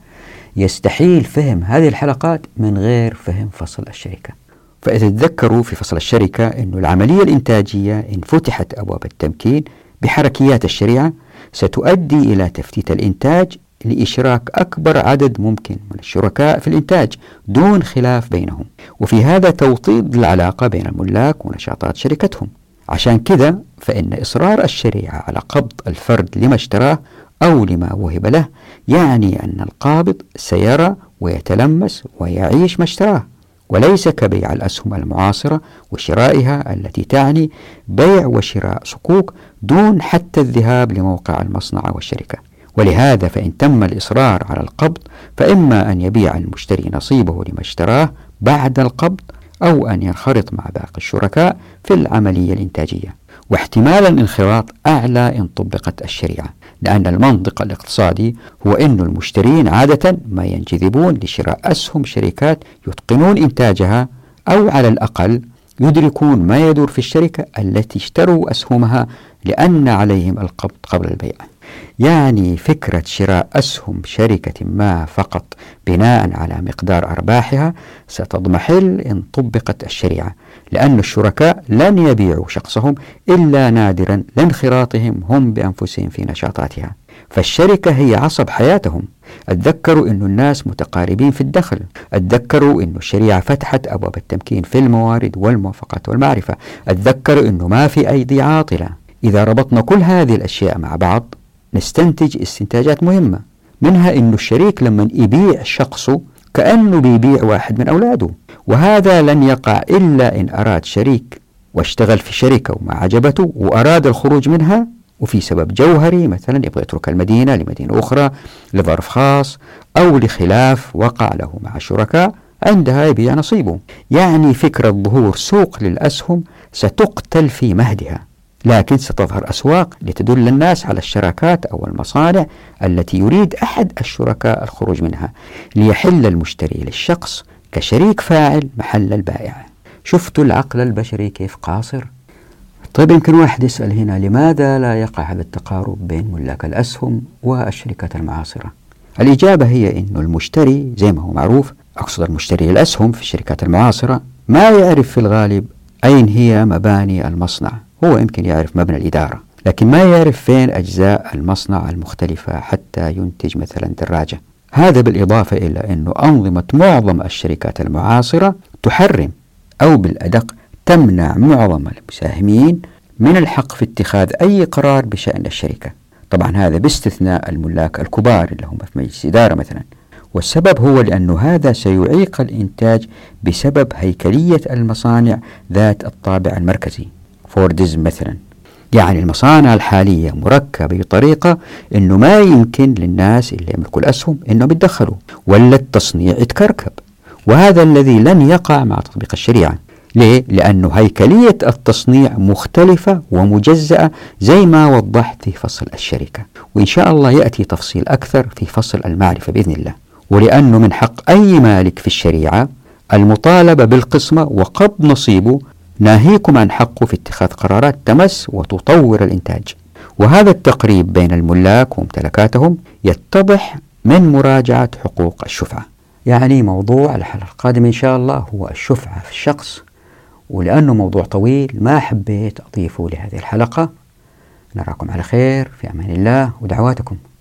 يستحيل فهم هذه الحلقات من غير فهم فصل الشركة. فإذا تذكروا في فصل الشركة أن العملية الإنتاجية إن فتحت أبواب التمكين بحركيات الشريعة ستؤدي إلى تفتيت الإنتاج لإشراك أكبر عدد ممكن من الشركاء في الإنتاج دون خلاف بينهم، وفي هذا توطيد العلاقة بين الملاك ونشاطات شركتهم. عشان كذا فإن إصرار الشريعة على قبض الفرد لما اشتراه أو لما وهب له يعني أن القابض سيرى ويتلمس ويعيش ما اشتراه، وليس كبيع الأسهم المعاصرة وشرائها التي تعني بيع وشراء صكوك دون حتى الذهاب لموقع المصنع والشركة. ولهذا فإن تم الإصرار على القبض فإما أن يبيع المشتري نصيبه لما اشتراه بعد القبض، أو أن ينخرط مع باقي الشركاء في العملية الإنتاجية، واحتمال الانخراط أعلى إن طبقت الشريعة، لأن المنطق الاقتصادي هو أن المشترين عادة ما ينجذبون لشراء أسهم شركات يتقنون إنتاجها أو على الأقل يدركون ما يدور في الشركة التي اشتروا أسهمها لأن عليهم القبض قبل البيع. يعني فكرة شراء أسهم شركة ما فقط بناء على مقدار أرباحها ستضمحل إن طبقت الشريعة، لأن الشركاء لن يبيعوا شخصهم إلا نادرا لانخراطهم هم بأنفسهم في نشاطاتها، فالشركة هي عصب حياتهم. اتذكروا أن الناس متقاربين في الدخل، اتذكروا أن الشريعة فتحت أبواب التمكين في الموارد والموافقات والمعرفة، اتذكروا أنه ما في أيدي عاطلة. إذا ربطنا كل هذه الأشياء مع بعض نستنتج استنتاجات مهمة، منها أن الشريك لما يبيع شخصه كأنه بيبيع واحد من أولاده، وهذا لن يقع إلا إن أراد شريك واشتغل في شركة وما عجبته وأراد الخروج منها وفي سبب جوهري، مثلا يبغى يترك المدينة لمدينة أخرى لظرف خاص أو لخلاف وقع له مع الشركاء، عندها يبيع نصيبه. يعني فكرة ظهور سوق للأسهم ستقتل في مهدها، لكن ستظهر أسواق لتدل الناس على الشراكات أو المصانع التي يريد أحد الشركاء الخروج منها، ليحل المشتري للشخص كشريك فاعل محل البائع. شفتوا العقل البشري كيف قاصر؟ طيب يمكن واحد يسأل هنا، لماذا لا يقع هذا التقارب بين ملاك الأسهم والشركات المعاصرة؟ الإجابة هي أن المشتري زي ما هو معروف، أقصد المشتري للأسهم في الشركات المعاصرة، ما يعرف في الغالب أين هي مباني المصنع. هو يمكن يعرف مبنى الإدارة، لكن ما يعرف فين أجزاء المصنع المختلفة حتى ينتج مثلا دراجة. هذا بالإضافة إلى أنه أنظمة معظم الشركات المعاصرة تحرم أو بالأدق تمنع معظم المساهمين من الحق في اتخاذ أي قرار بشأن الشركة، طبعا هذا باستثناء الملاك الكبار اللي هم في مجلس إدارة مثلا. والسبب هو لأنه هذا سيعيق الإنتاج بسبب هيكلية المصانع ذات الطابع المركزي، فوردزم مثلا. يعني المصانع الحالية مركبة بطريقة أنه ما يمكن للناس اللي يملكوا الأسهم أنهم يتدخلوا ولا التصنيع يتكركب، وهذا الذي لن يقع مع تطبيق الشريعة. ليه؟ لأنه هيكلية التصنيع مختلفة ومجزأة زي ما وضحت في فصل الشركة، وإن شاء الله يأتي تفصيل أكثر في فصل المعرفة بإذن الله. ولأنه من حق أي مالك في الشريعة المطالبة بالقسمة وقبض نصيبه، ناهيكم عن حقه في اتخاذ قرارات تمس وتطور الإنتاج. وهذا التقريب بين الملاك وممتلكاتهم يتضح من مراجعة حقوق الشفعة. يعني موضوع الحلقة القادمة إن شاء الله هو الشفعة في الشخص، ولأنه موضوع طويل ما حبيت أضيفه لهذه الحلقة. نراكم على خير، في أمان الله ودعواتكم.